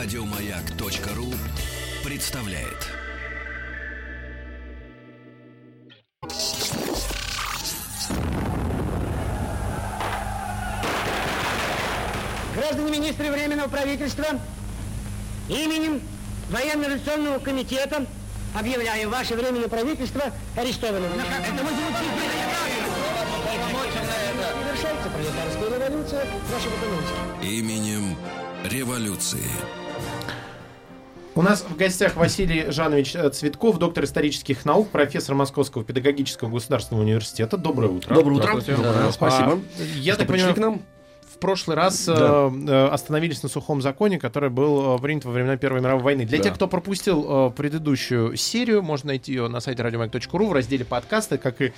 Радиомаяк.ру представляет. Граждане министры Временного правительства, именем Военно-Революционного комитета объявляю ваше Временное правительство арестованным. Совершается пролетарская революция нашего экономика. Именем революции. У нас в гостях Василий Жанович Цветков, доктор исторических наук, профессор Московского педагогического государственного университета. Доброе утро. Доброе утро. Да, спасибо. Я так понимаю, к нам в прошлый раз остановились на сухом законе, который был принят во времена Первой мировой войны. Для тех, кто пропустил предыдущую серию, можно найти ее на сайте радиомаяк.ру в разделе подкасты, как и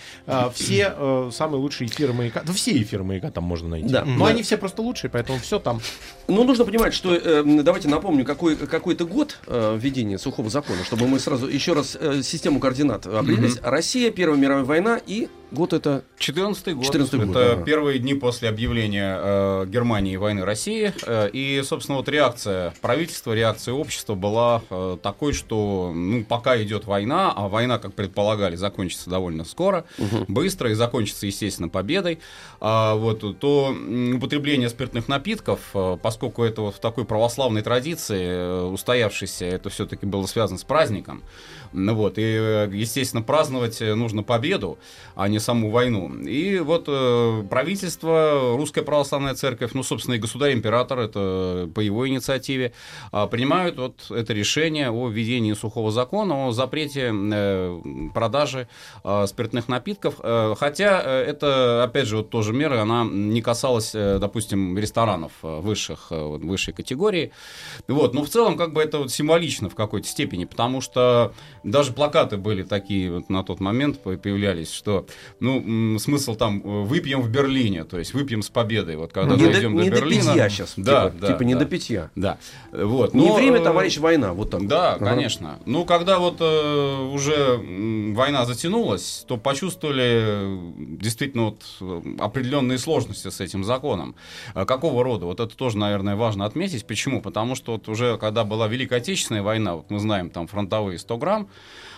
все самые лучшие эфиры «Маяка». Да, все эфиры «Маяка» там можно найти. Да. Но они все просто лучшие, поэтому все там. Ну, нужно понимать, что, давайте напомню, какой-то год введения сухого закона, чтобы мы сразу еще раз систему координат определились. Россия, Первая мировая война и... Год это... 14-й год. 14-й год. Это первые дни после объявления Германии войны России. И, собственно, вот реакция правительства, реакция общества была такой, что пока идет война, а война, как предполагали, закончится довольно скоро, быстро и закончится, естественно, победой, то употребление спиртных напитков, поскольку это вот в такой православной традиции устоявшейся, это все-таки было связано с праздником. И, естественно, праздновать нужно победу, а не саму войну. И правительство, Русская Православная Церковь, собственно, и государь-император, это по его инициативе, принимают это решение о введении сухого закона, о запрете продажи спиртных напитков. Хотя это, опять же, тоже мера, она не касалась, допустим, ресторанов высшей категории. Но в целом, это символично в какой-то степени, потому что даже плакаты были такие на тот момент, появлялись, что... смысл там выпьем в Берлине, то есть выпьем с победой. Когда дойдем до Берлина. Не до питья сейчас. Да, не до питья. Да. Не время, товарищ, война. Так. Да, конечно. Когда уже война затянулась, то почувствовали действительно определенные сложности с этим законом. Какого рода? Это тоже, наверное, важно отметить. Почему? Потому что уже когда была Великая Отечественная война, мы знаем, там фронтовые 100 грамм,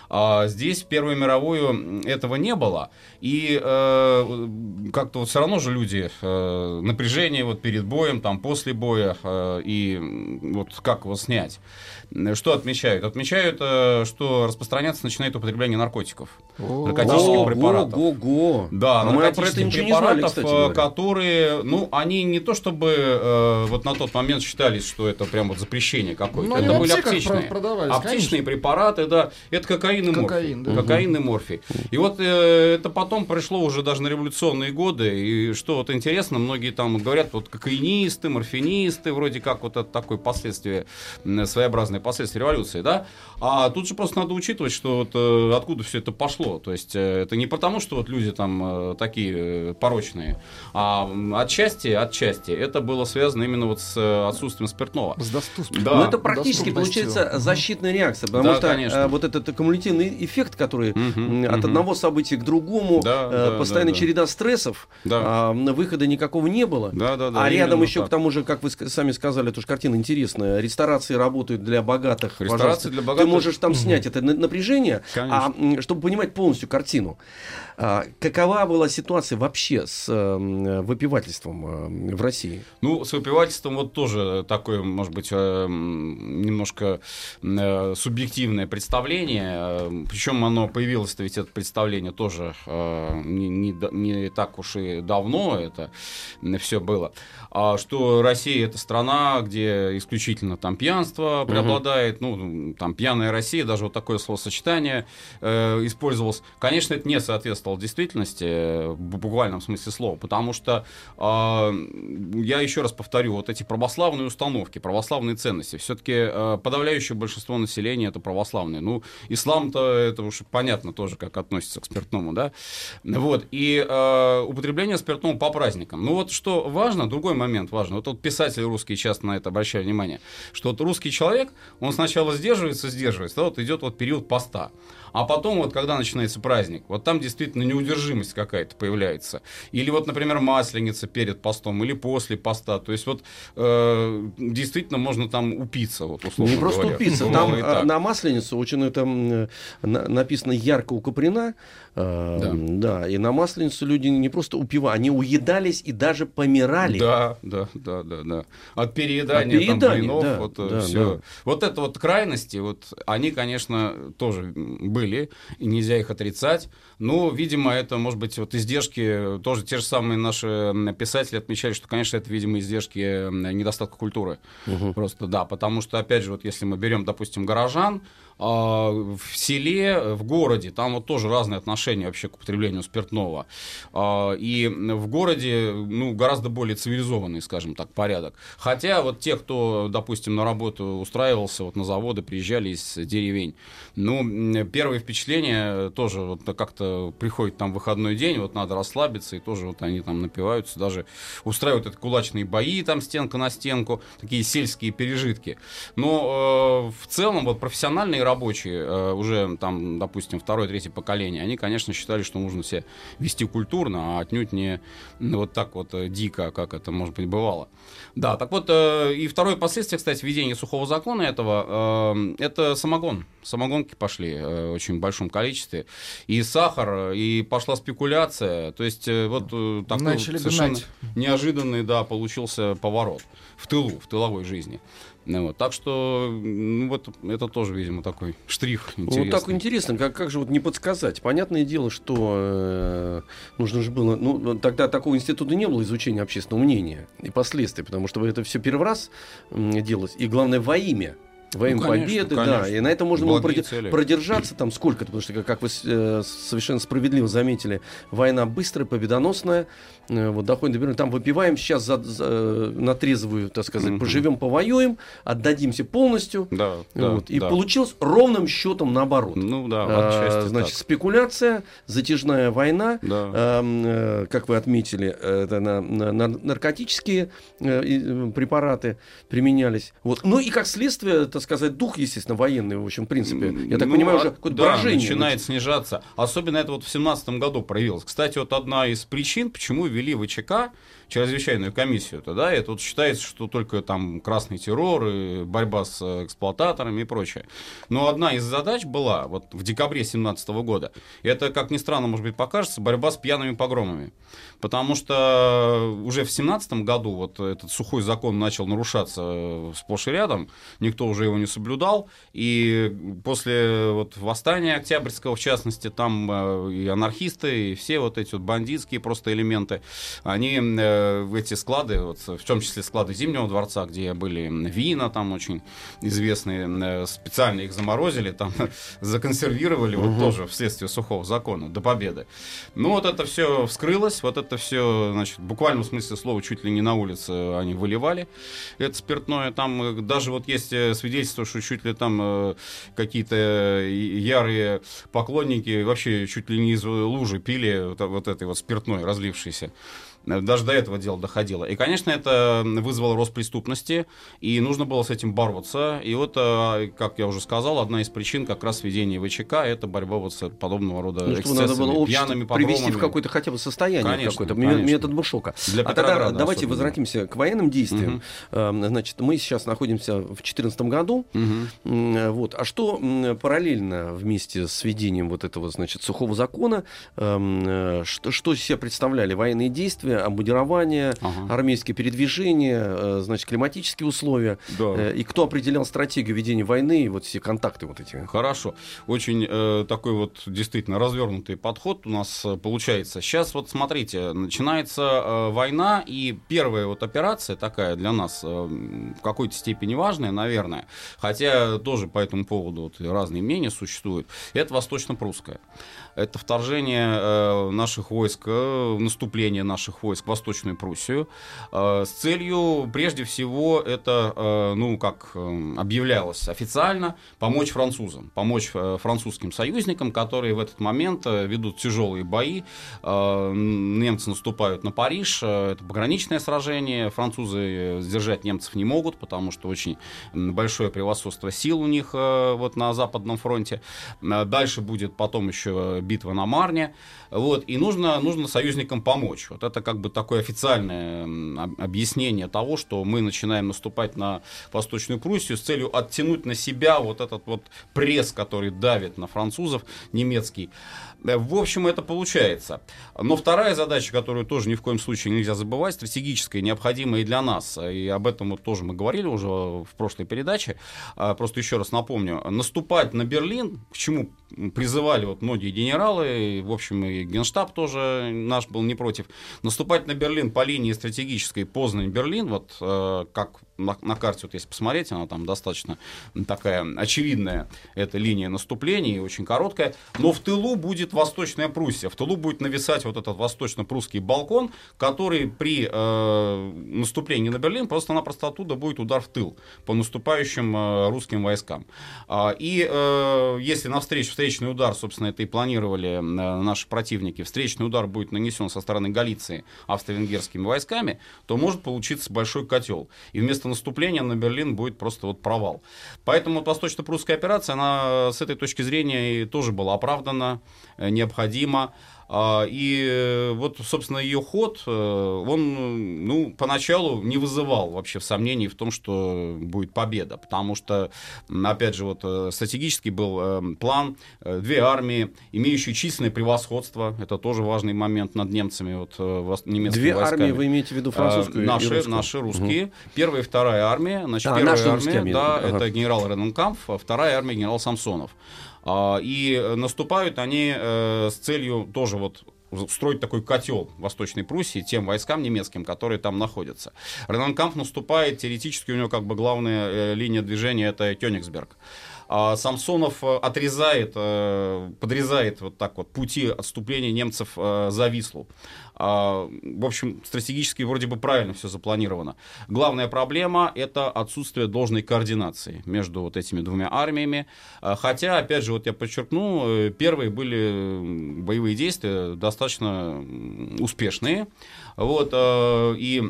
а здесь в Первую мировую этого не было, и как-то все равно же люди напряжение перед боем, после боя, и как его снять? Что отмечают? Отмечают, что распространяться начинает употребление наркотиков, наркотических препаратов. Ого-го! Да, наркотических препаратов, которые, они не то чтобы на тот момент считались, что это прям запрещение какое-то. Это были аптечные. Аптечные препараты, да. Это какая кокаин и морфий. И это потом пришло уже даже на революционные годы. И что интересно, многие там говорят, кокаинисты, морфинисты, вроде как это такое последствие, своеобразное последствие революции, да? А тут же просто надо учитывать, что откуда все это пошло. То есть это не потому, что люди там такие порочные, а отчасти это было связано именно с отсутствием спиртного. С доступностью. Да. Это практически получается защитная реакция, потому что конечно. Этот кумулятивный эффект, который от одного события к другому, постоянная череда стрессов, выхода никакого не было. А рядом еще к тому же, как вы сами сказали, тоже картина интересная, ресторации работают для богатых. Ты можешь там снять это напряжение, чтобы понимать полностью картину. Какова была ситуация вообще с выпивательством в России? С выпивательством тоже такое, может быть, немножко субъективное представление. Причем оно появилось-то ведь это представление тоже не так уж и давно это все было, что Россия — это страна, где исключительно там пьянство преобладает, там пьяная Россия, даже такое словосочетание использовалось. Конечно, это не соответствовало действительности в буквальном смысле слова, потому что я еще раз повторю, эти православные установки, православные ценности, все-таки подавляющее большинство населения — это православные. Ислам-то, это уж понятно тоже, как относится к спиртному, да? И употребление спиртного по праздникам. Что важно, другой момент важен. Писатели русские часто на это обращали внимание, что русский человек, он сначала сдерживается, да, идет период поста. А потом, вот когда начинается праздник, вот там действительно неудержимость какая-то появляется. Или вот, например, Масленица перед постом или после поста. То есть вот действительно можно там упиться, вот, условно говоря. Не просто упиться. Там на Масленицу очень там написано ярко у Куприна. Да, и на Масленицу люди не просто упивали, они уедались и даже помирали. Да. От переедания, там, блинов, да, вот да, все. Да. Вот это вот крайности, вот они, конечно, тоже были, и нельзя их отрицать. Но, видимо, это, может быть, вот издержки, тоже те же самые наши писатели отмечали, что, конечно, это, видимо, издержки недостатка культуры. Угу. Просто, да, потому что, опять же, вот если мы берем, допустим, горожан, в селе, в городе, там вот тоже разные отношения вообще к употреблению спиртного. И в городе, ну, гораздо более цивилизованный, скажем так, порядок. Хотя вот те, кто, допустим, на работу устраивался, вот на заводы приезжали из деревень, ну, первые впечатления тоже вот как-то приходит там выходной день, вот надо расслабиться, и тоже вот они там напиваются, даже устраивают это кулачные бои, там стенка на стенку, такие сельские пережитки. Но в целом вот профессиональные рабочие, уже там, допустим, второе, третье поколение, они, конечно, считали, что нужно себя вести культурно, а отнюдь не вот так вот дико, как это, может быть, бывало. Да, так вот, и второе последствие, кстати, введения сухого закона этого, это самогон. Самогонки пошли в очень большом количестве. И сахар, и пошла спекуляция. То есть вот такой начали совершенно гнать. Неожиданный, да, получился поворот в тылу, в тыловой жизни. Вот, так что ну, вот это тоже, видимо, такой штрих интересный. Вот так интересно, как же вот не подсказать. Понятное дело, что нужно же было... Ну, тогда такого института не было изучения общественного мнения и последствий, потому что это все первый раз делалось. И главное, во имя. Во имя победы, конечно. Да. И на этом можно было продержаться там сколько-то, потому что, как вы совершенно справедливо заметили, война быстрая, победоносная. Вот доходит, например, там выпиваем, сейчас на трезвую, так сказать, поживем, повоюем, отдадимся полностью. Да, вот, да, и получилось ровным счетом наоборот. Ну да, отчасти значит, так. Спекуляция, затяжная война, да. Как вы отметили, это на наркотические препараты применялись. Вот. Ну и как следствие, так сказать, дух, естественно, военный, в общем, в принципе. Я так понимаю, уже какое-то брожение. Начинает снижаться. Особенно это вот в 17-м году проявилось. Кстати, вот одна из причин, почему ввели ВЧК, чрезвычайную комиссию, да, это вот считается, что только там красный террор, и борьба с эксплуататорами и прочее. Но одна из задач была, вот в декабре 17 года, это, как ни странно, может быть, покажется, борьба с пьяными погромами. Потому что уже в 17 году вот этот сухой закон начал нарушаться сплошь и рядом, никто уже его не соблюдал, и после вот восстания октябрьского, в частности, там и анархисты, и все вот эти вот бандитские просто элементы, они... эти склады, вот, в том числе склады Зимнего дворца, где были вина там очень известные, специально их заморозили, там законсервировали, вот тоже вследствие сухого закона до победы. Ну вот это все вскрылось, вот это все, значит, в буквальном смысле слова чуть ли не на улице они выливали это спиртное, там даже вот есть свидетельство, что чуть ли там какие-то ярые поклонники вообще чуть ли не из лужи пили вот этой вот спиртной разлившейся. Даже до этого дело доходило. И, конечно, это вызвало рост преступности, и нужно было с этим бороться. И вот, как я уже сказал, одна из причин как раз введения ВЧК — это борьба вот с подобного рода эксцессами, пьяными погромами. Привести в какое-то хотя бы состояние, конечно, какое-то метод Бушока. А тогда давайте особенно возвратимся к военным действиям. Значит, мы сейчас находимся в 2014 году. Вот. А что параллельно вместе с введением вот этого, значит, сухого закона, что из себя представляли военные действия? Обмундирование, армейские передвижения, значит, климатические условия. Да. И кто определял стратегию ведения войны и вот все контакты вот эти. Хорошо. Очень такой вот действительно развернутый подход у нас получается. Сейчас вот смотрите, начинается война, и первая вот операция такая для нас в какой-то степени важная, наверное, хотя тоже по этому поводу вот разные мнения существуют, это Восточно-прусская. Это вторжение наших войск, наступление наших войск в Восточную Пруссию с целью, прежде всего, это, ну, как объявлялось официально, помочь французам, помочь французским союзникам, которые в этот момент ведут тяжелые бои. Немцы наступают на Париж, это пограничное сражение, французы сдержать немцев не могут, потому что очень большое превосходство сил у них вот на Западном фронте. Дальше будет потом еще битва на Марне, вот, и нужно союзникам помочь. Вот это как бы такое официальное объяснение того, что мы начинаем наступать на Восточную Пруссию с целью оттянуть на себя вот этот вот пресс, который давит на французов, немецкий. В общем, это получается. Но вторая задача, которую тоже ни в коем случае нельзя забывать, стратегическая, необходимая и для нас, и об этом вот тоже мы говорили уже в прошлой передаче, просто еще раз напомню, наступать на Берлин, к чему призывали вот многие генералы, в общем, и Генштаб тоже наш был не против, наступать на Берлин по линии стратегической Познань-Берлин, вот как на карте, вот если посмотреть, она там достаточно такая очевидная, эта линия наступления, очень короткая, но в тылу будет Восточная Пруссия, в тылу будет нависать вот этот восточно-прусский балкон, который при наступлении на Берлин просто-напросто оттуда будет удар в тыл по наступающим русским войскам. И если навстречу встречный удар, собственно, это и планировали наши противники, встречный удар будет нанесен со стороны Галиции австро-венгерскими войсками, то может получиться большой котел. И вместо наступления на Берлин будет просто вот провал. Поэтому вот Восточно-прусская операция, она с этой точки зрения и тоже была оправдана, необходима. И вот, собственно, ее ход, он, ну, поначалу не вызывал вообще сомнений в том, что будет победа, потому что, опять же, вот стратегический был план, две армии, имеющие численное превосходство, это тоже важный момент над немцами, вот, немецкими войсками. Две армии, вы имеете в виду французскую и русскую? Наши русские, первая и вторая армия, значит, первая армия, да, это генерал Ренненкампф, а вторая армия генерал Самсонов. И наступают они с целью тоже вот строить такой котел в Восточной Пруссии тем войскам немецким, которые там находятся. Ренненкампф наступает, теоретически у него как бы главная линия движения — это Кёнигсберг. Самсонов отрезает, подрезает вот так вот пути отступления немцев за Вислу. В общем, стратегически вроде бы правильно все запланировано. Главная проблема — это отсутствие должной координации между вот этими двумя армиями. Хотя, опять же, вот я подчеркну, первые были боевые действия достаточно успешные. Вот, и...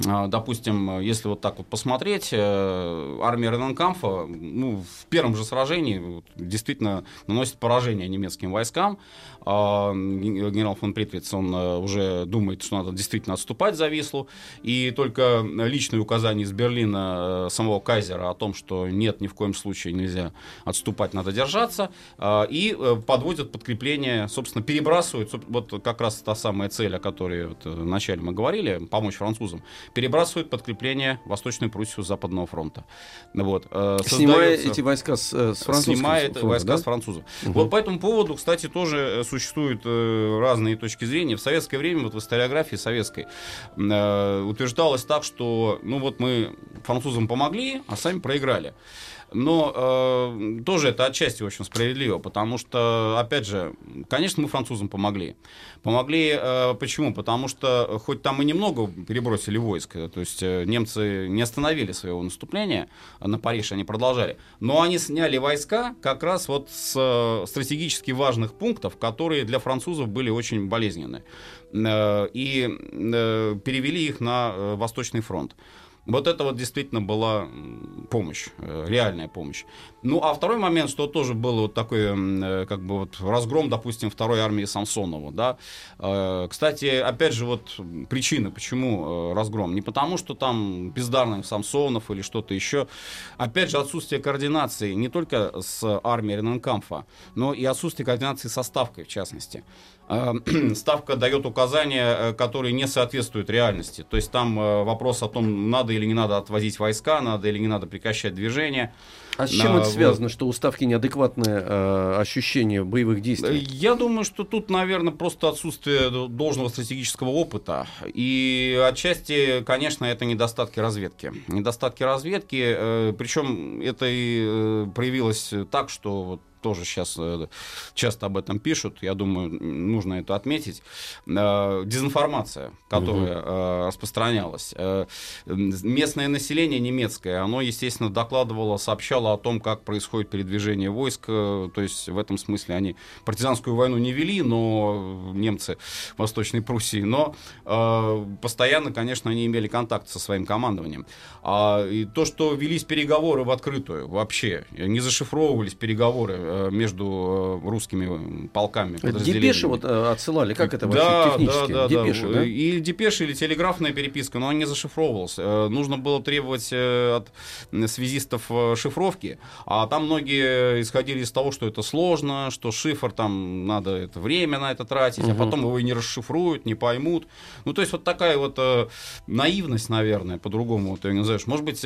Допустим, если вот так вот посмотреть, армия Ренненкампфа, ну, в первом же сражении действительно наносит поражение немецким войскам. Генерал фон Притвиц, он уже думает, что надо действительно отступать за Вислу. И только личные указания из Берлина самого кайзера о том, что нет, ни в коем случае нельзя отступать, надо держаться. И подводят подкрепление, собственно, перебрасывают, вот как раз та самая цель, о которой вот вначале мы говорили, помочь французам. Перебрасывают подкрепление Восточной Пруссии с Западного фронта. Вот. Снимая эти войска с французов. Снимает войска, да? С французов. Угу. Вот по этому поводу, кстати, тоже существуют разные точки зрения. В советское время, вот в историографии советской, утверждалось так, что, ну, вот мы французам помогли, а сами проиграли. Но тоже это отчасти, в общем, справедливо, потому что, опять же, конечно, мы французам помогли. Помогли почему? Потому что хоть там и немного перебросили войск, то есть немцы не остановили своего наступления на Париж, они продолжали, но они сняли войска как раз вот с стратегически важных пунктов, которые для французов были очень болезненны, и перевели их на Восточный фронт. Вот это вот действительно была помощь, реальная помощь. Ну, а второй момент, что тоже был вот такой, как бы вот разгром, допустим, второй армии Самсонова, да. Кстати, опять же, вот причина, почему разгром. Не потому, что там бездарный Самсонов или что-то еще. Опять же, отсутствие координации не только с армией Ренненкампфа, но и отсутствие координации со ставкой, в частности. Ставка дает указания, которые не соответствуют реальности. То есть там вопрос о том, надо или не надо отвозить войска, надо или не надо прекращать движение. А с чем это связано, что у ставки неадекватное ощущение боевых действий? Я думаю, что тут, наверное, просто отсутствие должного стратегического опыта. И отчасти, конечно, это недостатки разведки. Недостатки разведки, причем это и проявилось так, что... Вот тоже сейчас часто об этом пишут, я думаю, нужно это отметить, дезинформация, которая распространялась. Местное население немецкое, оно, естественно, докладывало, сообщало о том, как происходит передвижение войск, то есть в этом смысле они партизанскую войну не вели, но немцы Восточной Пруссии, но постоянно, конечно, они имели контакт со своим командованием. И то, что велись переговоры в открытую, вообще не зашифровывались переговоры между русскими полками, подразделениями. Депеши вот отсылали, как это вообще технически? Да, депеши, да? Или депеши, или телеграфная переписка, но она не зашифровывалась. Нужно было требовать от связистов шифровки, а там многие исходили из того, что это сложно, что шифр, там надо это время на это тратить, а потом его и не расшифруют, не поймут. Ну, то есть вот такая вот наивность, наверное, по-другому ты ее назовешь. Может быть,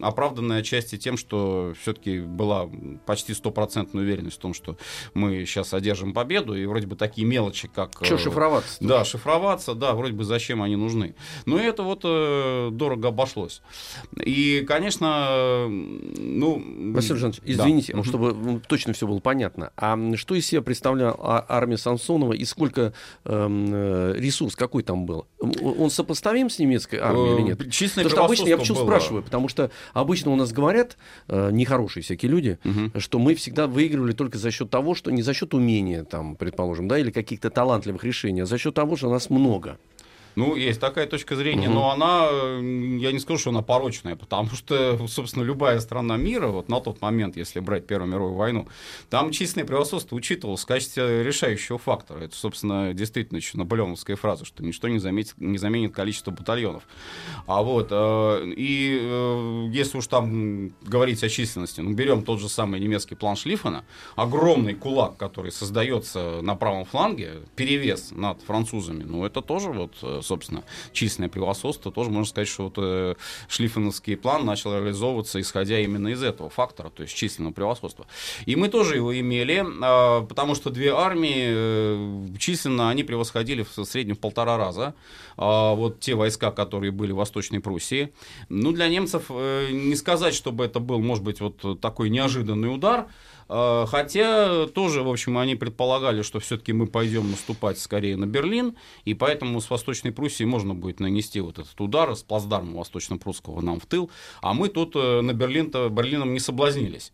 оправданная отчасти тем, что все-таки была почти стопроцентная уверенность в том, что мы сейчас одержим победу, и вроде бы такие мелочи, как... Что шифроваться? Да, шифроваться, да, вроде бы зачем они нужны. Но это вот дорого обошлось. И, конечно, ну... Василий Жанович, извините, чтобы точно все было понятно. А что из себя представляла армия Самсонова и сколько ресурс какой там был? Он сопоставим с немецкой армией или нет? Потому что обычно я почему спрашиваю, потому что обычно у нас говорят нехорошие всякие люди, что мы всегда выигрывали только за счет того, что не за счет умения, там, предположим, да, или каких-то талантливых решений, а за счет того, что нас много. Ну, есть такая точка зрения, но она, я не скажу, что она порочная, потому что, собственно, любая страна мира, вот на тот момент, если брать Первую мировую войну, там численное превосходство учитывалось в качестве решающего фактора. Это, собственно, действительно еще наполеоновская фраза, что ничто не заменит количество батальонов. А вот, и если уж там говорить о численности, ну, берем тот же самый немецкий план Шлиффена, огромный кулак, который создается на правом фланге, перевес над французами, ну, это тоже вот... собственно, численное превосходство, тоже можно сказать, что вот шлиффеновский план начал реализовываться, исходя именно из этого фактора, то есть численного превосходства. И мы тоже его имели, потому что две армии численно они превосходили в среднем в 1,5 раза. Вот те войска, которые были в Восточной Пруссии. Ну, для немцев не сказать, чтобы это был, может быть, вот такой неожиданный удар, хотя тоже, в общем, они предполагали, что все-таки мы пойдем наступать скорее на Берлин, и поэтому с Восточной Пруссии можно будет нанести вот этот удар с плацдарма Восточно-Прусского нам в тыл, а мы тут на Берлином не соблазнились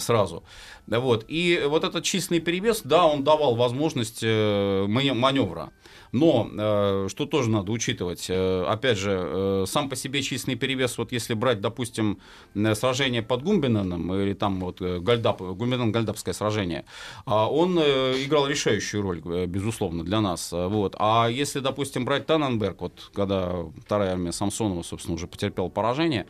сразу. Вот. И вот этот численный перевес, да, он давал возможность маневра. Но, что тоже надо учитывать, опять же, сам по себе численный перевес, вот если брать, допустим, сражение под Гумбинненом, или там вот Гумбиннен-Гольдапское сражение, он играл решающую роль, безусловно, для нас. Вот. А если, допустим, брать Таненберг, вот, когда вторая армия Самсонова, собственно, уже потерпела поражение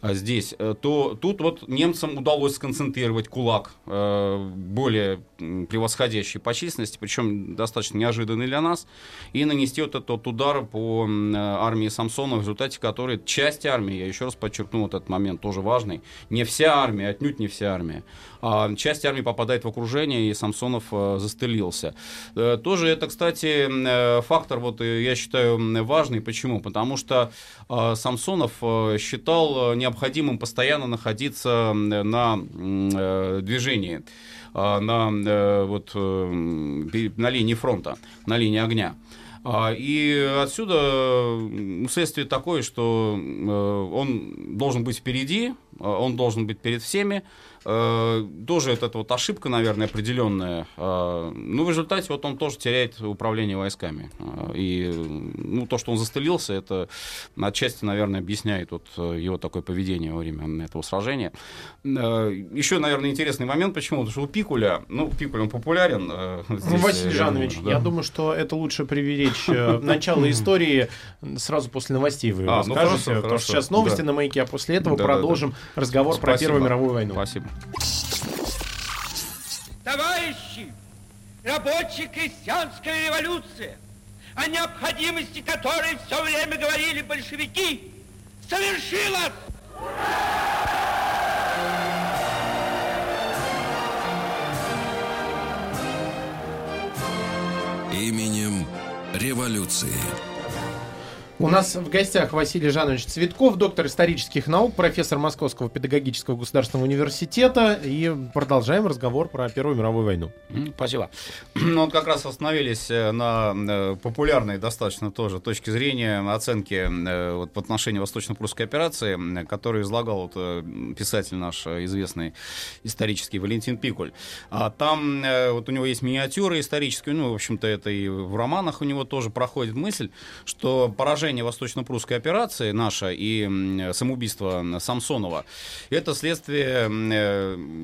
здесь, то тут вот немцам удалось сконцентрировать кулак, более превосходящий по численности, причем достаточно неожиданный для нас, и нанести вот этот удар по армии Самсонова, в результате которой часть армии, я еще раз подчеркну, вот этот момент тоже важный, не вся армия, отнюдь не вся армия, а часть армии попадает в окружение, и Самсонов застрелился. Тоже это, кстати, фактор, вот я считаю, важный. Почему? Потому что Самсонов считал необходимым постоянно находиться на движении, на линии фронта, на линии огня. И отсюда следствие такое, что он должен быть впереди, он должен быть перед всеми. Тоже это вот ошибка, наверное, определенная. Ну, в результате вот он тоже теряет управление войсками. И ну, то, что он застрелился, это отчасти, наверное, объясняет вот его такое поведение во время этого сражения. Еще, наверное, интересный момент, почему? Потому что у Пикуля, ну, Пикуль, он популярен. Здесь, Василий Жанович, да. Я думаю, что это лучше приберечь начало истории сразу после новостей. Вы расскажете, потому что сейчас новости на Маяке, а после этого продолжим разговор про Первую мировую войну. Спасибо. Товарищи, рабочая крестьянская революция, о необходимости которой все время говорили большевики, совершилась! Ура! Именем революции. У нас в гостях Василий Жанович Цветков, доктор исторических наук, профессор Московского педагогического государственного университета. И продолжаем разговор про Первую мировую войну. Спасибо. Ну, вот как раз остановились на популярной достаточно тоже точке зрения оценки вот, по отношению Восточно-прусской операции, которую излагал вот, писатель наш известный исторический Валентин Пикуль. А там вот у него есть миниатюры исторические, ну, в общем-то, это и в романах у него тоже проходит мысль, что поражение Восточно-прусской операции наша и самоубийство Самсонова — это следствие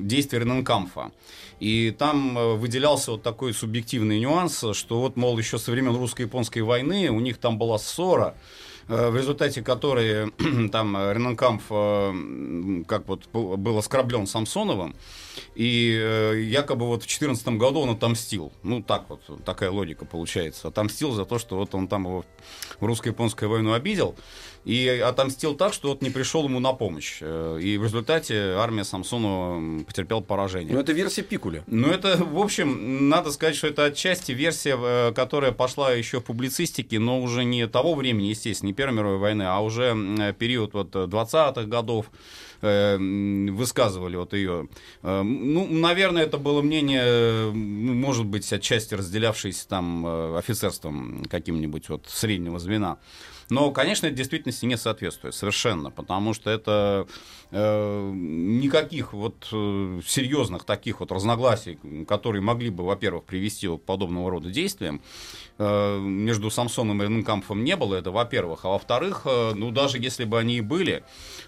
действий Ренненкампфа. И там выделялся вот такой субъективный нюанс, что вот, мол, еще со времен русско-японской войны у них там была ссора, в результате которой там Ренненкампф как вот был оскорблен Самсоновым, и якобы вот в 14 году он отомстил. Ну, так вот, такая логика получается. Отомстил за то, что вот он там его в русско-японскую войну обидел, и отомстил так, что вот не пришел ему на помощь. И в результате армия Самсонова потерпела поражение. Но это версия Пикуля. Ну, это, в общем, надо сказать, что это отчасти версия, которая пошла еще в публицистике, но уже не того времени, естественно, не Первой мировой войны, а уже период вот 20-х годов высказывали вот ее. Ну, наверное, это было мнение, может быть, отчасти разделявшееся там офицерством каким-нибудь вот среднего звена. Но, конечно, это в действительности не соответствует совершенно, потому что это никаких вот серьезных таких вот разногласий, которые могли бы, во-первых, привести к подобного рода действиям, между Самсоном и Ренненкампфом не было, это во-первых. А во-вторых, ну, даже если бы они и были,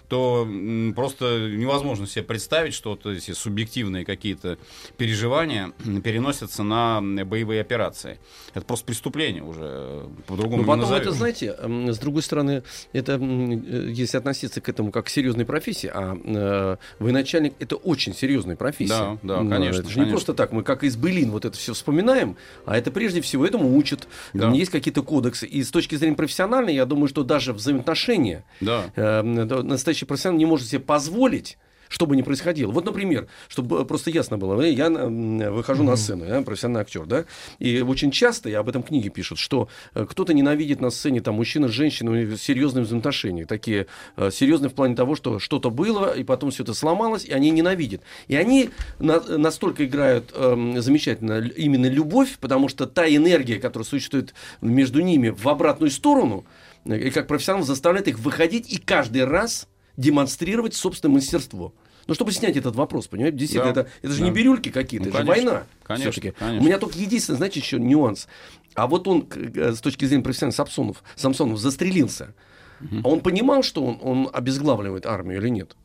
то просто невозможно себе представить, что вот эти субъективные какие-то переживания переносятся на боевые операции. Это просто преступление уже, по-другому не назовёшь. Это, знаете, с другой стороны, это, если относиться к этому как к серьезной профессии, а военачальник — это очень серьезная профессия. Да, да, конечно. Это же не просто так, мы как из былин вот это все вспоминаем, а это прежде всего этому учат, да. Есть какие-то кодексы. И с точки зрения профессиональной, я думаю, что даже взаимоотношения, да, настоящий профессионал не может себе позволить, что бы ни происходило. Вот, например, чтобы просто ясно было, я выхожу на сцену, я профессиональный актер, да, и очень часто, и об этом книги пишут, что кто-то ненавидит на сцене там мужчину с женщиной, серьезные взаимоотношения, такие серьезные в плане того, что что-то было, и потом все это сломалось, и они ненавидят. И они настолько играют замечательно именно любовь, потому что та энергия, которая существует между ними в обратную сторону, и как профессионал заставляет их выходить и каждый раз демонстрировать собственное мастерство. Ну, чтобы снять этот вопрос, понимаете, действительно, да, это же, да, не бирюльки какие-то, ну, это конечно, же война. Конечно, конечно. У меня только единственный, знаете, еще нюанс. А вот он, с точки зрения профессионального Самсонов застрелился. Угу. А он понимал, что он обезглавливает армию или нет?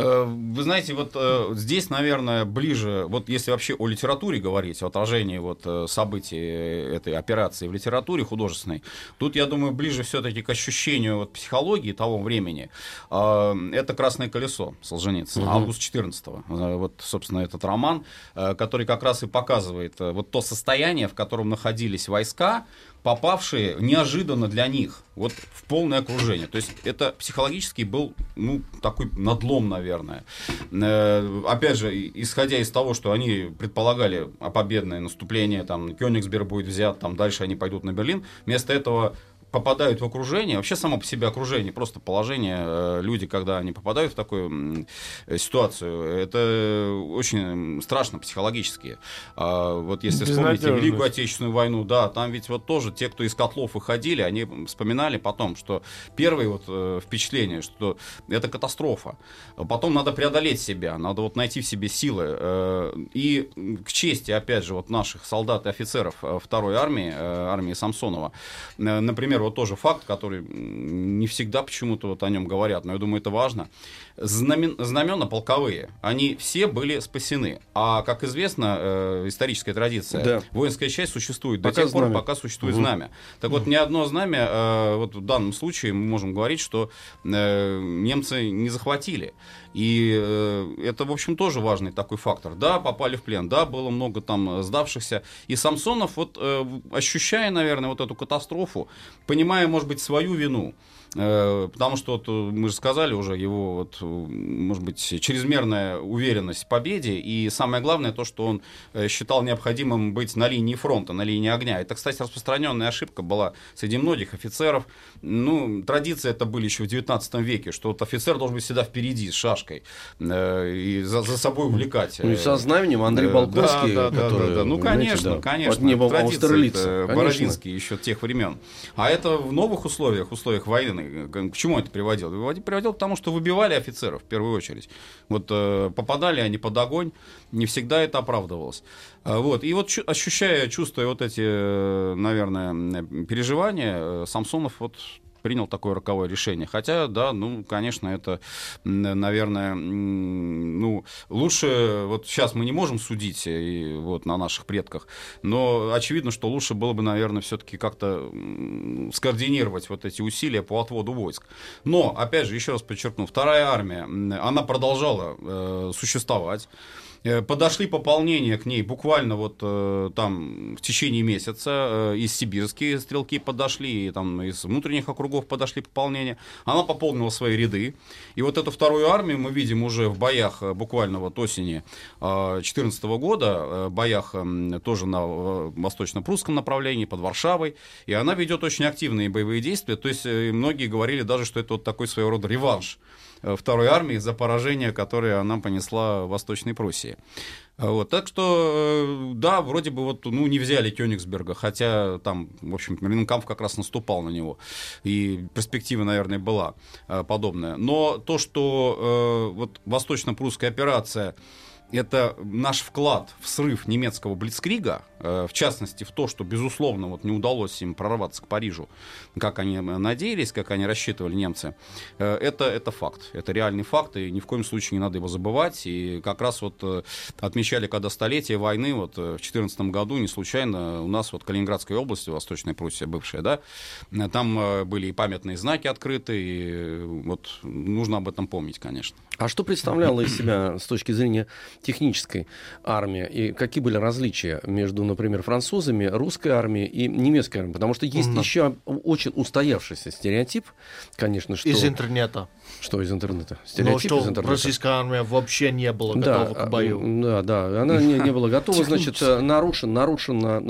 Вы знаете, вот здесь, наверное, ближе, вот если вообще о литературе говорить, о отражении вот событий этой операции в литературе художественной, тут, я думаю, ближе все-таки к ощущению вот психологии того времени. Это «Красное колесо» Солженицына, август 14-го. Вот, собственно, этот роман, который как раз и показывает вот то состояние, в котором находились войска, попавшие неожиданно для них вот в полное окружение. То есть это психологически был, ну, такой надлом, наверное. Опять же, исходя из того, что они предполагали победное наступление, там Кёнигсберг будет взят, там дальше они пойдут на Берлин, вместо этого попадают в окружение, вообще само по себе окружение, просто положение, люди, когда они попадают в такую ситуацию, это очень страшно психологически. Вот если вспомнить Великую Отечественную войну, да, там ведь вот тоже те, кто из котлов выходили, они вспоминали потом, что первые вот впечатления, что это катастрофа. Потом надо преодолеть себя, надо вот найти в себе силы. И к чести, опять же, вот наших солдат и офицеров второй армии, армии Самсонова, например, вот тоже факт, который не всегда почему-то вот о нем говорят, но я думаю, это важно. Знамена полковые, они все были спасены. А, как известно, историческая традиция, да, воинская часть существует пока до тех пор, пока существует знамя. Так вот, ни одно знамя, вот в данном случае мы можем говорить, что немцы не захватили. И это, в общем, тоже важный такой фактор. Да, попали в плен, да, было много там сдавшихся. И Самсонов, вот ощущая, наверное, вот эту катастрофу, понимая, может быть, свою вину, Потому что, вот, мы же сказали уже, его, вот, может быть, чрезмерная уверенность в победе, и самое главное то, что он считал необходимым быть на линии фронта, на линии огня. Это, кстати, распространенная ошибка была среди многих офицеров. Ну, традиция это были еще в 19 веке, что вот офицер должен быть всегда впереди, с шашкой, и за собой увлекать. Ну, и со знаменем Андрей Болконский. Да. Ну, конечно, конечно. Традиция бородинские еще тех времен. А это в новых условиях, условиях войны, к чему это приводило? Приводило к тому, что выбивали офицеров в первую очередь. Вот, попадали они под огонь, не всегда это оправдывалось. Вот. И вот, ощущая, чувствуя вот эти, наверное, переживания, Самсонов вот принял такое роковое решение. Хотя, да, ну, конечно, это, наверное, ну, лучше... Вот сейчас мы не можем судить и, вот, на наших предках, но очевидно, что лучше было бы, наверное, все-таки как-то скоординировать вот эти усилия по отводу войск. Но, опять же, еще раз подчеркну, вторая армия, она продолжала существовать. Подошли пополнения к ней буквально вот там в течение месяца. Из сибирские стрелки подошли, и там из внутренних округов подошли пополнения. Она пополнила свои ряды. И вот эту вторую армию мы видим уже в боях буквально вот осени 14 года, боях тоже на восточно-прусском направлении, под Варшавой. И она ведет очень активные боевые действия. То есть многие говорили даже, что это вот такой своего рода реванш второй армии за поражение, которое она понесла в Восточной Пруссии. Вот, так что, да, вроде бы вот, ну, не взяли Кёнигсберга, хотя там, в общем, Ренненкампф как раз наступал на него, и перспектива, наверное, была подобная. Но то, что вот Восточно-прусская операция — это наш вклад в срыв немецкого блицкрига, в частности, в то, что, безусловно, вот не удалось им прорваться к Парижу, как они надеялись, как они рассчитывали, немцы, это факт, это реальный факт, и ни в коем случае не надо его забывать. И как раз вот отмечали, когда столетие войны, вот в 2014 году, не случайно, у нас вот в Калининградской области, Восточная Пруссия бывшая, да, там были и памятные знаки открыты, и вот нужно об этом помнить, конечно. А что представляла из себя с точки зрения технической армии, и какие были различия между, например, французами, русской армией и немецкой армией? Потому что есть еще очень устоявшийся стереотип, конечно, что... Из интернета. Что из интернета? Стереотип из интернета. Российская армия вообще не была готова к бою. Да, она не была готова, значит, нарушена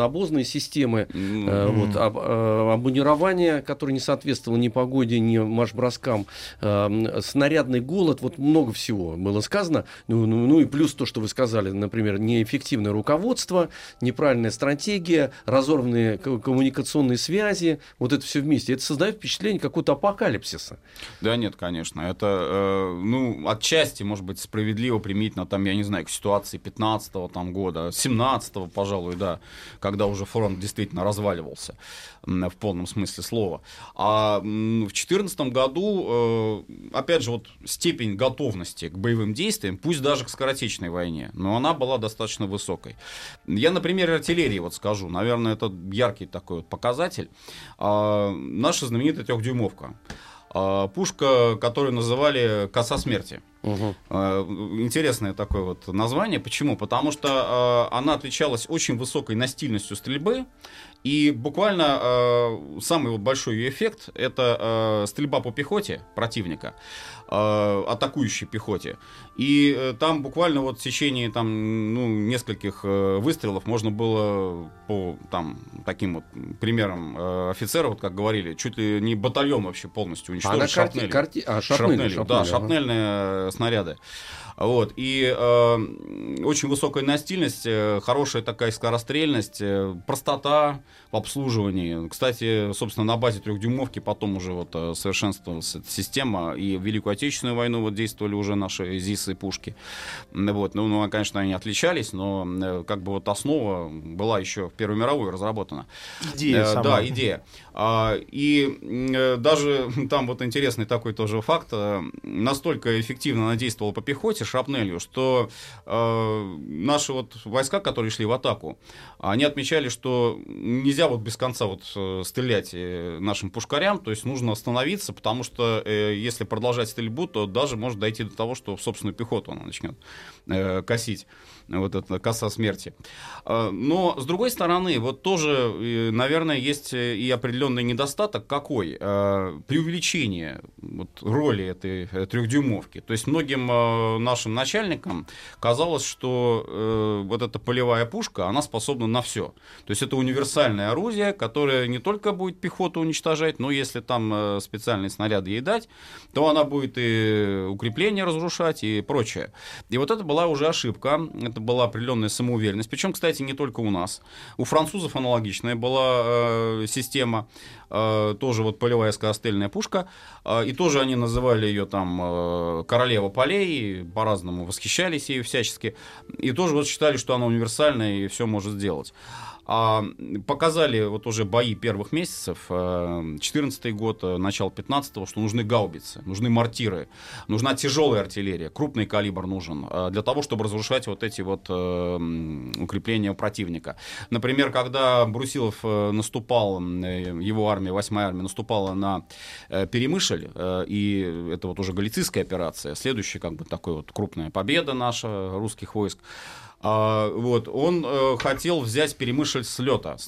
обозные системы, обмундирование, которое не соответствовало ни погоде, ни марш-броскам, снарядный голод, вот много всего было сказано, ну и плюс то, что вы сказали, например, неэффективное руководство, неправильная стратегия, разорванные коммуникационные связи, вот это все вместе, это создает впечатление какого-то апокалипсиса. Да нет, конечно, это, ну, отчасти, может быть, справедливо применительно, там, я не знаю, к ситуации 15-го там года, 17-го, пожалуй, да, когда уже фронт действительно разваливался в полном смысле слова. А в 14 году, опять же, вот степень готовности к боевым действиям, пусть даже к скоротечной войне, но она была достаточно высокой. Я на примере артиллерии вот скажу, наверное, это яркий такой вот показатель. Наша знаменитая трёхдюммовка. Пушка, которую называли «Коса смерти». Угу. Интересное такое вот название. Почему? Потому что она отличалась очень высокой настильностью стрельбы. И буквально самый вот большой ее эффект — это стрельба по пехоте противника, атакующей пехоте. И там буквально вот в течение там, ну, нескольких выстрелов можно было по там, таким вот примерам офицеров, вот как говорили, чуть ли не батальон вообще полностью уничтожить шрапнелью. Шрапнельные снаряды. Вот. И очень высокая настильность, хорошая такая скорострельность, простота в обслуживании. Кстати, собственно, на базе трёхдюммовки потом уже вот совершенствовалась эта система, и в Великую Отечественную войну вот действовали уже наши ЗИСы и пушки. Вот. Ну, конечно, они отличались, но как бы вот основа была еще в Первую мировую разработана. Идея сама. Да, идея. И даже там вот интересный такой тоже факт. Настолько эффективно эффективно она действовала по пехоте шрапнелью, что наши войска, которые шли в атаку, они отмечали, что нельзя без конца стрелять нашим пушкарям, то есть нужно остановиться, потому что если продолжать стрельбу, то даже может дойти до того, что собственную пехоту она начнет косить. Это коса смерти. Но, с другой стороны, тоже, наверное, есть и определенный недостаток. Какой? Преувеличение роли этой трехдюймовки. То есть многим нашим начальникам казалось, что эта полевая пушка, она способна на все. То есть это универсальное орудие, которое не только будет пехоту уничтожать, но если там специальные снаряды ей дать, то она будет и укрепления разрушать, и прочее. И это была уже ошибка. Это была определенная самоуверенность. Причем, кстати, не только у нас. У французов аналогичная была система, тоже полевая скорострельная пушка. И тоже они называли ее там королева полей, по-разному восхищались ею всячески. И тоже считали, что она универсальная и все может сделать. Показали уже бои первых месяцев, 14-й год, начало 15-го, что нужны гаубицы, нужны мортиры, нужна тяжелая артиллерия, крупный калибр нужен для того, чтобы разрушать эти укрепления противника. Например, когда Брусилов наступал, его армия, 8-я армия наступала на Перемышль, и это уже Галицкая операция, следующая крупная победа наша, русских войск. Он хотел взять Перемышль с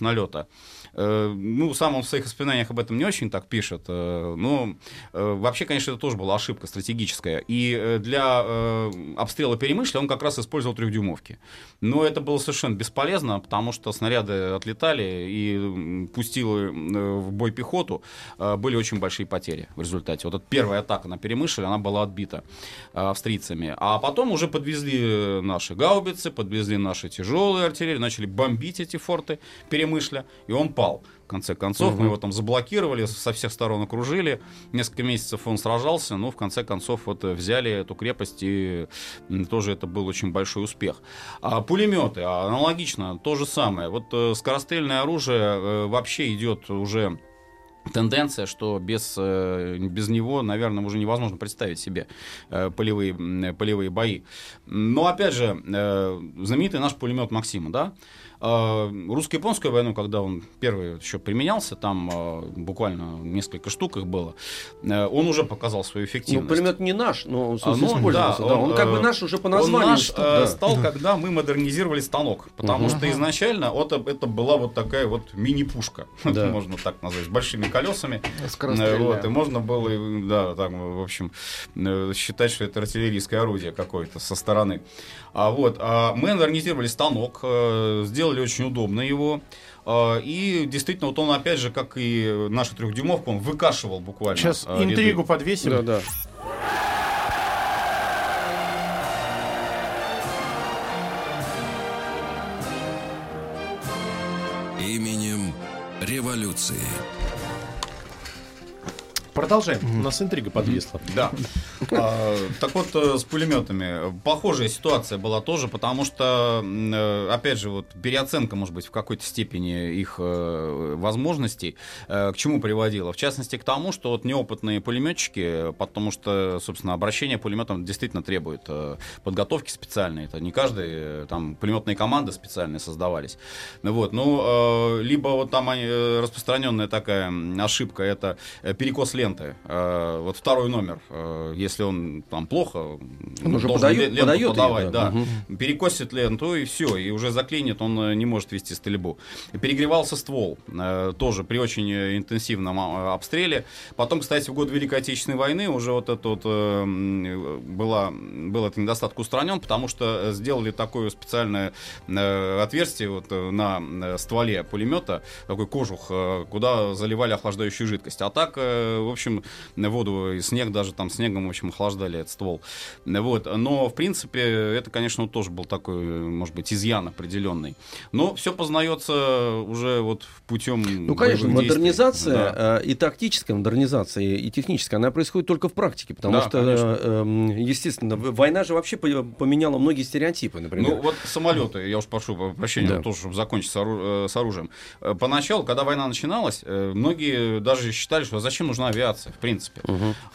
налета. Сам он в своих воспоминаниях об этом не очень так пишет, но вообще, конечно, это тоже была ошибка стратегическая. И для обстрела Перемышля он как раз использовал трехдюймовки. Но это было совершенно бесполезно, потому что снаряды отлетали и пустили в бой пехоту. Были очень большие потери в результате. Эта первая атака на Перемышль, она была отбита австрийцами. А потом уже подвезли наши гаубицы, подвезли наши тяжелые артиллерии, начали бомбить эти форты Перемышля, и он пал. В конце концов, мы его там заблокировали, со всех сторон окружили. Несколько месяцев он сражался, но в конце концов взяли эту крепость, и тоже это был очень большой успех. А пулеметы, аналогично, то же самое. Скорострельное оружие вообще идет уже... Тенденция, что без него, наверное, уже невозможно представить себе полевые бои. Но, опять же, знаменитый наш пулемет «Максима», да? Русско-японскую войну, когда он первый еще применялся, там буквально несколько штук их было, он уже показал свою эффективность. Пулемет не наш, но он использовался. Да, он наш уже по названию. Он наш стал, когда мы модернизировали станок, потому что изначально это была такая мини-пушка, можно так назвать, большими колесами. И можно было, считать, что это артиллерийское орудие какое-то со стороны. Мы модернизировали станок, сделали очень удобно его. И действительно, он, опять же, как и наша трехдюймовка, он выкашивал буквально. Сейчас интригу подвесим. Да. Именем революции. Продолжаем. У нас интрига подвисла. Да. Так с пулеметами. Похожая ситуация была тоже, потому что, опять же, переоценка, может быть, в какой-то степени их возможностей к чему приводила? В частности, к тому, что неопытные пулеметчики, потому что, собственно, обращение пулеметом действительно требует подготовки специальной. Это не каждый, там, пулеметные команды специальные создавались. Либо там распространенная такая ошибка, это перекос ленты. Второй номер, если он там плохо, он уже ленту подавать. Ее, да. Перекосит ленту, и все, и уже заклинит, он не может вести стрельбу. Перегревался ствол, тоже при очень интенсивном обстреле. Потом, кстати, в год Великой Отечественной войны уже был этот недостаток устранен, потому что сделали такое специальное отверстие на стволе пулемета, такой кожух, куда заливали охлаждающую жидкость. А так, в общем, воду и снег, даже там снегом, в общем, охлаждали этот ствол. Но, в принципе, это, конечно, тоже был такой, может быть, изъян определенный. Но все познается уже путем... конечно, модернизация, да. И тактическая модернизация, и техническая, она происходит только в практике, потому естественно, война же вообще поменяла многие стереотипы, например. Самолеты, я уж прошу прощения, тоже, чтобы закончить с оружием. Поначалу, когда война начиналась, многие даже считали, что зачем нужна авиация? операция, в принципе.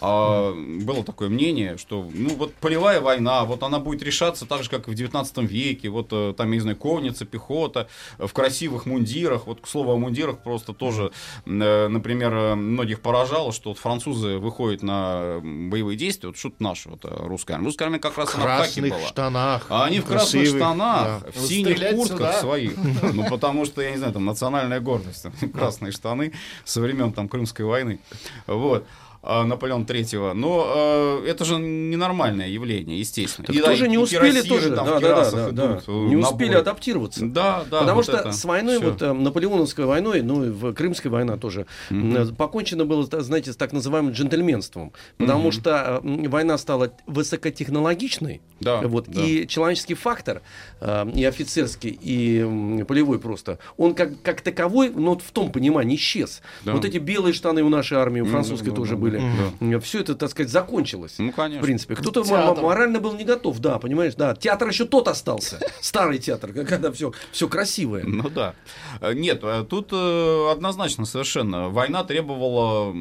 Было такое мнение, что ну вот полевая война, вот она будет решаться так же, как и в 19 веке, вот там, я не знаю, конница, пехота, в красивых мундирах, вот к слову о мундирах просто тоже, например, многих поражало, что вот французы выходят на боевые действия, вот что-то наша вот русская армия. Русская армия как раз она в атаке была. Штанах, а они в красных штанах, да. В синих куртках сюда. Своих. Ну, потому что, я не знаю, там национальная гордость, там, красные штаны со времен там Крымской войны. Вот. Наполеона III. Но это же ненормальное явление, естественно. Так и тоже не успели не успели адаптироваться. Потому вот что это, с войной, вот, наполеоновской войной, ну и в Крымской войне тоже, покончено было, знаете, с так называемым джентльменством. Потому что война стала высокотехнологичной. И человеческий фактор, и офицерский, и полевой просто, он как таковой, но в том понимании исчез. Вот эти белые штаны у нашей армии, у французской тоже были. Все это, так сказать, закончилось. Ну, конечно. В принципе. Кто-то морально был не готов, да, понимаешь, да. Театр еще тот остался. Старый театр, когда все красивое. Ну да. Нет, тут однозначно совершенно. Война требовала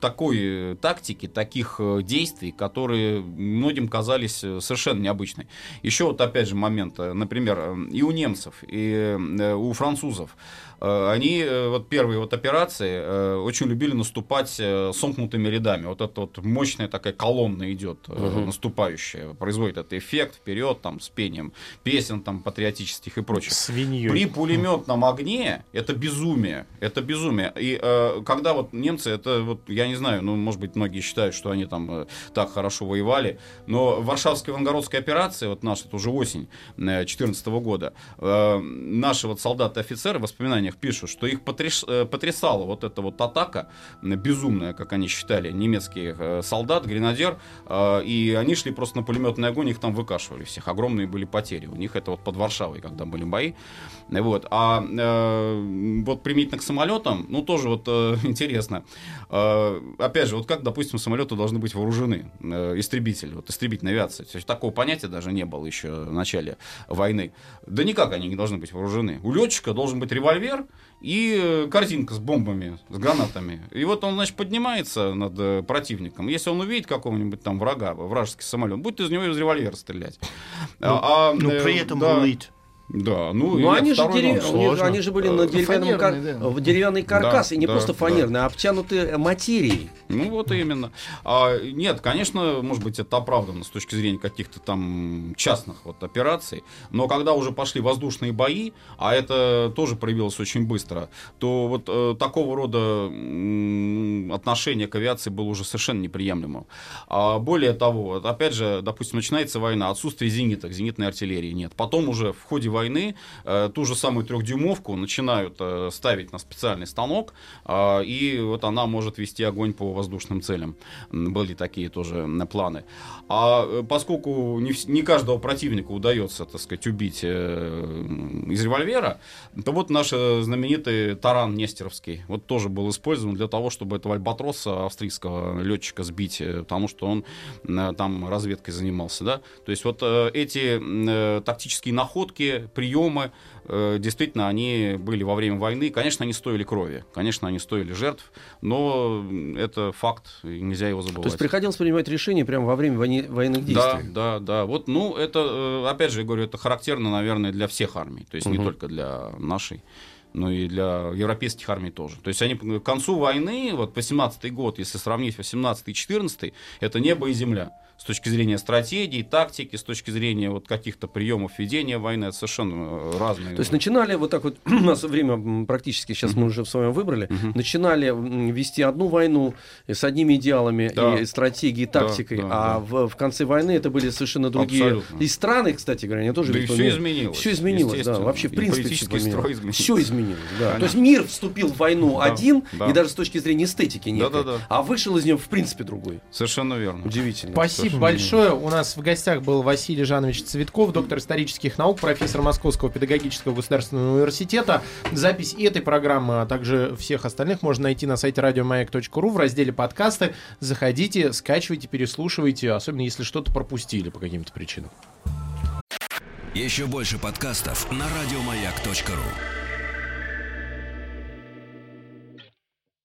такой тактики, таких действий, которые многим казались совершенно необычными. Еще вот опять же момент, например, и у немцев, и у французов. Они вот первые вот операции очень любили наступать сомкнутыми рядами. Вот эта вот мощная такая колонна идет, наступающая, производит этот эффект вперед там с пением песен там патриотических и прочих. Свиньей. При пулеметном огне это безумие, это безумие. И когда вот немцы, это вот я не знаю, ну может быть многие считают, что они там так хорошо воевали, но Варшавская Венгородская операция вот наша, это уже осень 14-го года, наши вот солдаты-офицеры воспоминания пишут, что их потрясала вот эта вот атака безумная, как они считали, немецких солдат, гренадер, и они шли просто на пулеметный огонь, их там выкашивали всех, огромные были потери, у них это вот под Варшавой, когда были бои, вот, а вот применительно к самолетам, ну, тоже вот интересно, опять же, вот как, допустим, самолеты должны быть вооружены, истребители, вот истребительная авиация, то есть такого понятия даже не было еще в начале войны, да никак они не должны быть вооружены, у летчика должен быть револьвер и корзинка с бомбами, с гранатами. И вот он, значит, поднимается над противником. Если он увидит какого-нибудь там врага, вражеский самолет, будет из него из револьвера стрелять. Но при этом рулить. Да, ну они же, они же были на деревянном деревянный каркас, и не просто фанерный, а обтянутые материей. Ну вот именно. Нет, конечно, может быть, это оправдано с точки зрения каких-то там частных вот операций, но когда уже пошли воздушные бои, а это тоже проявилось очень быстро, то вот такого рода отношение к авиации было уже совершенно неприемлемо. Более того, опять же, допустим, начинается война, отсутствие зениток, зенитной артиллерии нет. Потом уже в ходе войны ту же самую трёхдюммовку начинают ставить на специальный станок, и вот она может вести огонь по воздушным целям. Были такие тоже планы. А поскольку не каждого противника удается, так сказать, убить из револьвера, то вот наш знаменитый таран Нестеровский вот тоже был использован для того, чтобы этого альбатроса австрийского летчика сбить, потому что он там разведкой занимался. Да? То есть вот эти тактические находки, приемы, действительно, они были во время войны. Конечно, они стоили крови, конечно, они стоили жертв, но это факт, и нельзя его забывать. То есть приходилось принимать решения прямо во время военных действий? Да, да, да. Вот, ну, это, опять же, я говорю, это характерно, наверное, для всех армий, то есть не только для нашей, но и для европейских армий тоже. То есть они к концу войны, вот 18-й год, если сравнить 18-й и 14-й, это небо и земля. С точки зрения стратегии, тактики, с точки зрения вот каких-то приемов ведения войны, это совершенно разные. То есть начинали вот так вот, у нас время практически, сейчас мы уже с вами выбрали, начинали вести одну войну с одними идеалами и стратегией, и тактикой, в конце войны это были совершенно другие. Абсолютно. И страны, кстати говоря, они тоже... Да, и все изменилось. Все изменилось, да, вообще в принципе все изменилось. Все изменилось, да. То есть мир вступил в войну один, и даже с точки зрения эстетики некой, а вышел из него в принципе другой. Совершенно верно. Удивительно. Спасибо большое. У нас в гостях был Василий Жанович Цветков, доктор исторических наук, профессор Московского педагогического государственного университета. Запись этой программы, а также всех остальных можно найти на сайте радиомаяк.ру в разделе подкасты. Заходите, скачивайте, переслушивайте, особенно если что-то пропустили по каким-то причинам. Еще больше подкастов на радиомаяк.ру.